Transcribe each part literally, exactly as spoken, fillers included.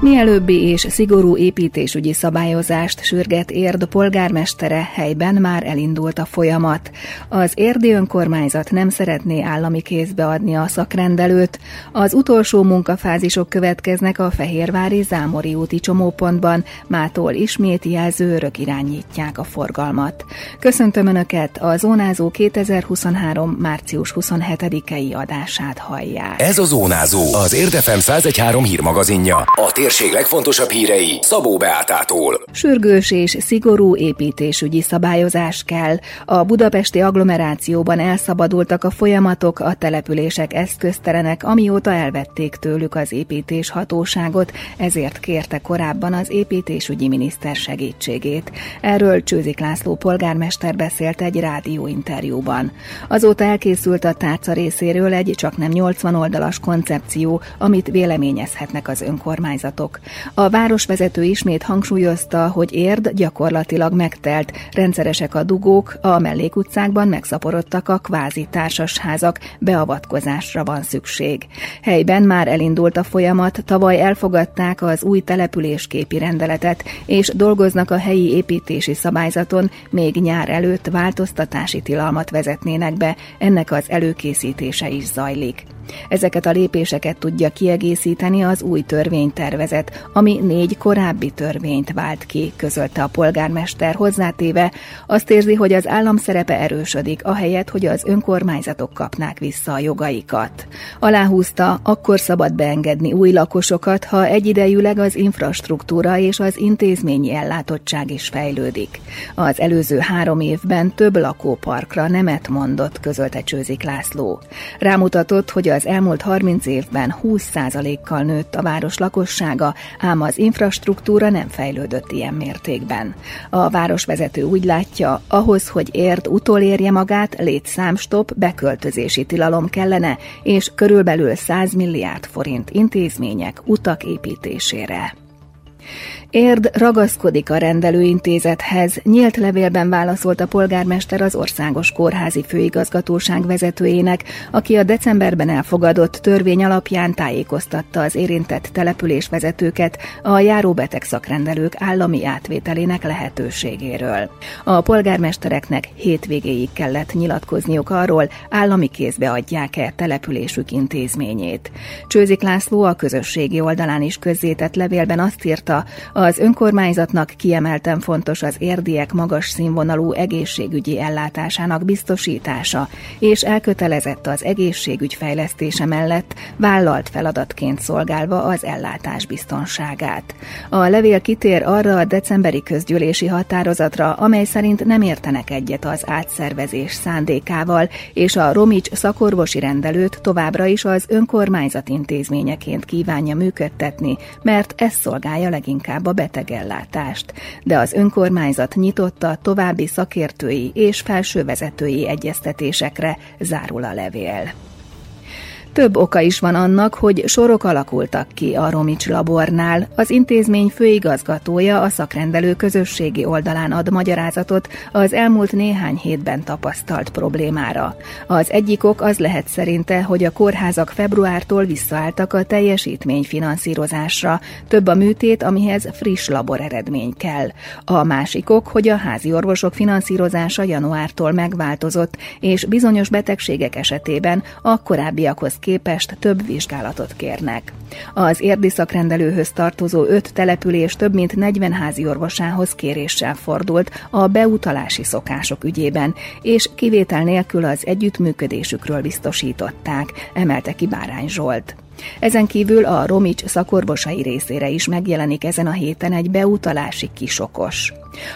Mielőbbi és szigorú építésügyi szabályozást sürget Érd polgármestere, helyben már elindult a folyamat. Az érdi önkormányzat nem szeretné állami kézbe adni a szakrendelőt. Az utolsó munkafázisok következnek a Fehérvári-Zámori úti csomópontban, mától ismét jelzőrök irányítják a forgalmat. Köszöntöm Önöket, a Zónázó kétezer-huszonhárom. március huszonhetedikei adását hallják. Ez a Zónázó, az Érd ef em száz egy pont három hírmagazinja. A térség legfontosabb hírei Szabó Beátától. Sürgős és szigorú építésügyi szabályozás kell. A budapesti agglomerációban elszabadultak a folyamatok, a települések eszköztelenek, amióta elvették tőlük az építés hatóságot, ezért kérte korábban az építésügyi miniszter segítségét. Erről Csőzik László polgármester beszélt egy rádióinterjúban. Azóta elkészült a tárca részéről egy csaknem nyolcvan oldalas koncepció, amit véleményezhetnek az önkormányzatok. A városvezető ismét hangsúlyozta, hogy Érd gyakorlatilag megtelt, rendszeresek a dugók, a mellékutcákban megszaporodtak a kvázi társasházak, beavatkozásra van szükség. Helyben már elindult a folyamat, tavaly elfogadták az új településképi rendeletet, és dolgoznak a helyi építési szabályzaton, még nyár előtt változtatási tilalmat vezetnének be, ennek az előkészítése is zajlik. Ezeket a lépéseket tudja kiegészíteni az új törvénytervezet, ami négy korábbi törvényt vált ki, közölte a polgármester, hozzátéve, azt érzi, hogy az állam szerepe erősödik, ahelyett, hogy az önkormányzatok kapnák vissza a jogaikat. Aláhúzta, akkor szabad beengedni új lakosokat, ha egyidejűleg az infrastruktúra és az intézményi ellátottság is fejlődik. Az előző három évben több lakóparkra nemet mondott, közölte Csőzik László. Rámutatott, hogy az elmúlt harminc évben húsz százalékkal nőtt a város lakossága, ám az infrastruktúra nem fejlődött ilyen mértékben. A városvezető úgy látja, ahhoz, hogy Érd utolérje magát, létszámstopp, beköltözési tilalom kellene, és körülbelül száz milliárd forint intézmények, utak építésére. Érd ragaszkodik a rendelőintézethez. Nyílt levélben válaszolt a polgármester az Országos Kórházi Főigazgatóság vezetőjének, aki a decemberben elfogadott törvény alapján tájékoztatta az érintett településvezetőket a járóbeteg szakrendelők állami átvételének lehetőségéről. A polgármestereknek hétvégéig kellett nyilatkozniuk arról, állami kézbe adják-e településük intézményét. Csőzik László a közösségi oldalán is közzétett levélben azt írta, az önkormányzatnak kiemelten fontos az érdiek magas színvonalú egészségügyi ellátásának biztosítása, és elkötelezett az egészségügy fejlesztése mellett, vállalt feladatként szolgálva az ellátás biztonságát. A levél kitér arra a decemberi közgyűlési határozatra, amely szerint nem értenek egyet az átszervezés szándékával, és a Romics szakorvosi rendelőt továbbra is az önkormányzat intézményeként kívánja működtetni, mert ez szolgálja leginkább a betegellátást, de az önkormányzat nyitotta további szakértői és felsővezetői egyeztetésekre, zárul a levél. Több oka is van annak, hogy sorok alakultak ki a Romics labornál. Az intézmény főigazgatója a szakrendelő közösségi oldalán ad magyarázatot az elmúlt néhány hétben tapasztalt problémára. Az egyik ok az lehet szerinte, hogy a kórházak februártól visszaálltak a teljesítményfinanszírozásra, több a műtét, amihez friss laboreredmény kell. A másik ok, hogy a házi orvosok finanszírozása januártól megváltozott, és bizonyos betegségek esetében a korábbiakhoz képest több vizsgálatot kérnek. Az érdi szakrendelőhöz tartozó öt település több mint negyven házi orvosához kéréssel fordult a beutalási szokások ügyében, és kivétel nélkül az együttműködésükről biztosították, emelte ki Bárány Zsolt. Ezen kívül a Romics szakorvosai részére is megjelenik ezen a héten egy beutalási kisokos.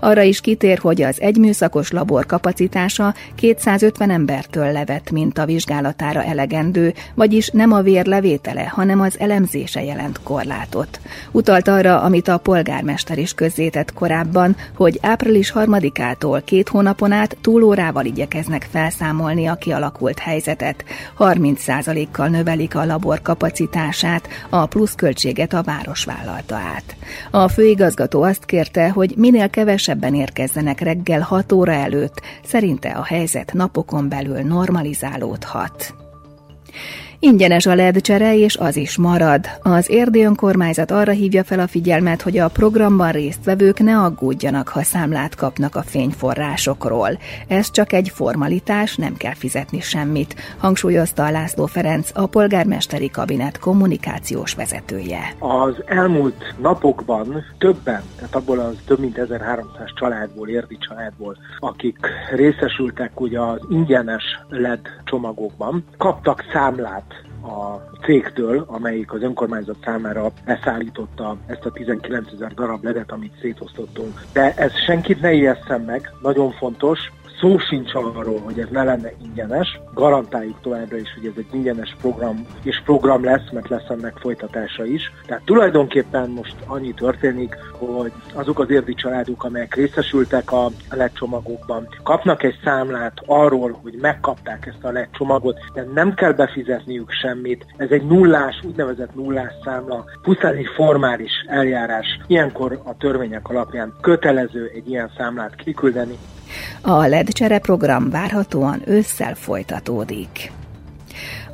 Arra is kitér, hogy az egyműszakos labor kapacitása kétszázötven embertől levett mintavizsgálatára elegendő, vagyis nem a vér levétele, hanem az elemzése jelent korlátot. Utalt arra, amit a polgármester is közzétett korábban, hogy április harmadikától két hónapon át túlórával igyekeznek felszámolni a kialakult helyzetet. harminc százalékkal növelik a labor kapacitást, kapacitását, a pluszköltséget a város vállalta át. A főigazgató azt kérte, hogy minél kevesebben érkezzenek reggel hat óra előtt, szerinte a helyzet napokon belül normalizálódhat. Ingyenes a el é dé csere, és az is marad. Az érdi önkormányzat arra hívja fel a figyelmet, hogy a programban résztvevők ne aggódjanak, ha számlát kapnak a fényforrásokról. Ez csak egy formalitás, nem kell fizetni semmit, hangsúlyozta László Ferenc, a polgármesteri kabinet kommunikációs vezetője. Az elmúlt napokban többen, tehát abból az több mint ezerháromszáz családból, érdi családból, akik részesültek ugye az ingyenes el é dé csomagokban, kaptak számlát a cégtől, amelyik az önkormányzat számára elszállította ezt a tizenkilencezer darab ledet, amit szétosztottunk. De ez senkit ne ijesszen meg, nagyon fontos, szó sincs arról, hogy ez ne lenne ingyenes, garantáljuk továbbra is, hogy ez egy ingyenes program, és program lesz, mert lesz ennek folytatása is. Tehát tulajdonképpen most annyi történik, hogy azok az érdi családok, amelyek részesültek a el é dé csomagokban, kapnak egy számlát arról, hogy megkapták ezt a el é dé csomagot, de nem kell befizetniük semmit. Ez egy nullás, úgynevezett nullás számla, pusztán egy formális eljárás. Ilyenkor a törvények alapján kötelező egy ilyen számlát kiküldeni. A el é dé csereprogram várhatóan ősszel folytatódik.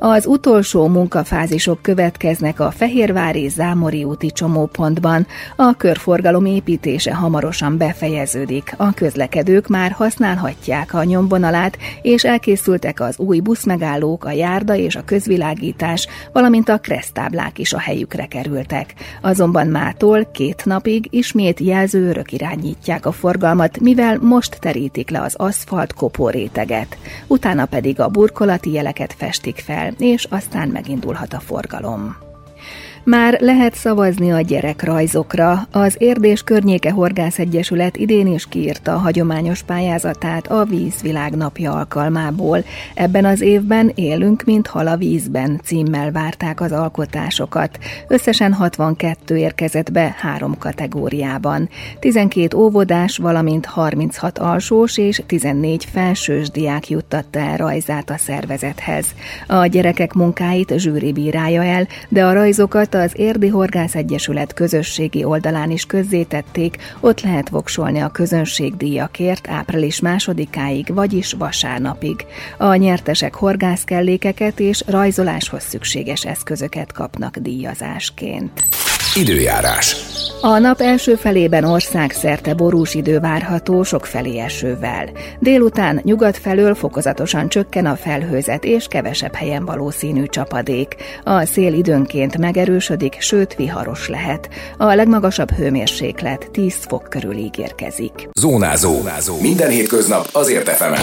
Az utolsó munkafázisok következnek a Fehérvári-Zámori úti csomópontban. A körforgalom építése hamarosan befejeződik, a közlekedők már használhatják a nyomvonalát, és elkészültek az új buszmegállók, a járda és a közvilágítás, valamint a kressztáblák is a helyükre kerültek. Azonban mától két napig ismét jelzőörök irányítják a forgalmat, mivel most terítik le az aszfalt kopóréteget. Utána pedig a burkolati jeleket festik fel, és aztán megindulhat a forgalom. Már lehet szavazni a gyerekrajzokra. Az Érdi Környéke Horgász Egyesület idén is kiírta a hagyományos pályázatát a Vízvilág napja alkalmából. Ebben az évben Élünk, mint hal a vízben címmel várták az alkotásokat. Összesen hatvankettő érkezett be három kategóriában. tizenkét óvodás, valamint harminchat alsós és tizennégy felsős diák juttatta el rajzát a szervezethez. A gyerekek munkáit zsűri bírálja el, de a rajzokat az Érdi Horgász Egyesület közösségi oldalán is közzétették, ott lehet voksolni a közönségdíjakért április másodikáig, vagyis vasárnapig. A nyertesek horgászkellékeket és rajzoláshoz szükséges eszközöket kapnak díjazásként. Időjárás. A nap első felében országszerte borús idő várható, sokfelé esővel. Délután nyugat felől fokozatosan csökken a felhőzet, és kevesebb helyen valószínű csapadék. A szél időnként megerősödik, sőt viharos lehet. A legmagasabb hőmérséklet tíz fok körül ígérkezik. Zónázó. Zónázó. Minden hétköznap az Érd ef emen.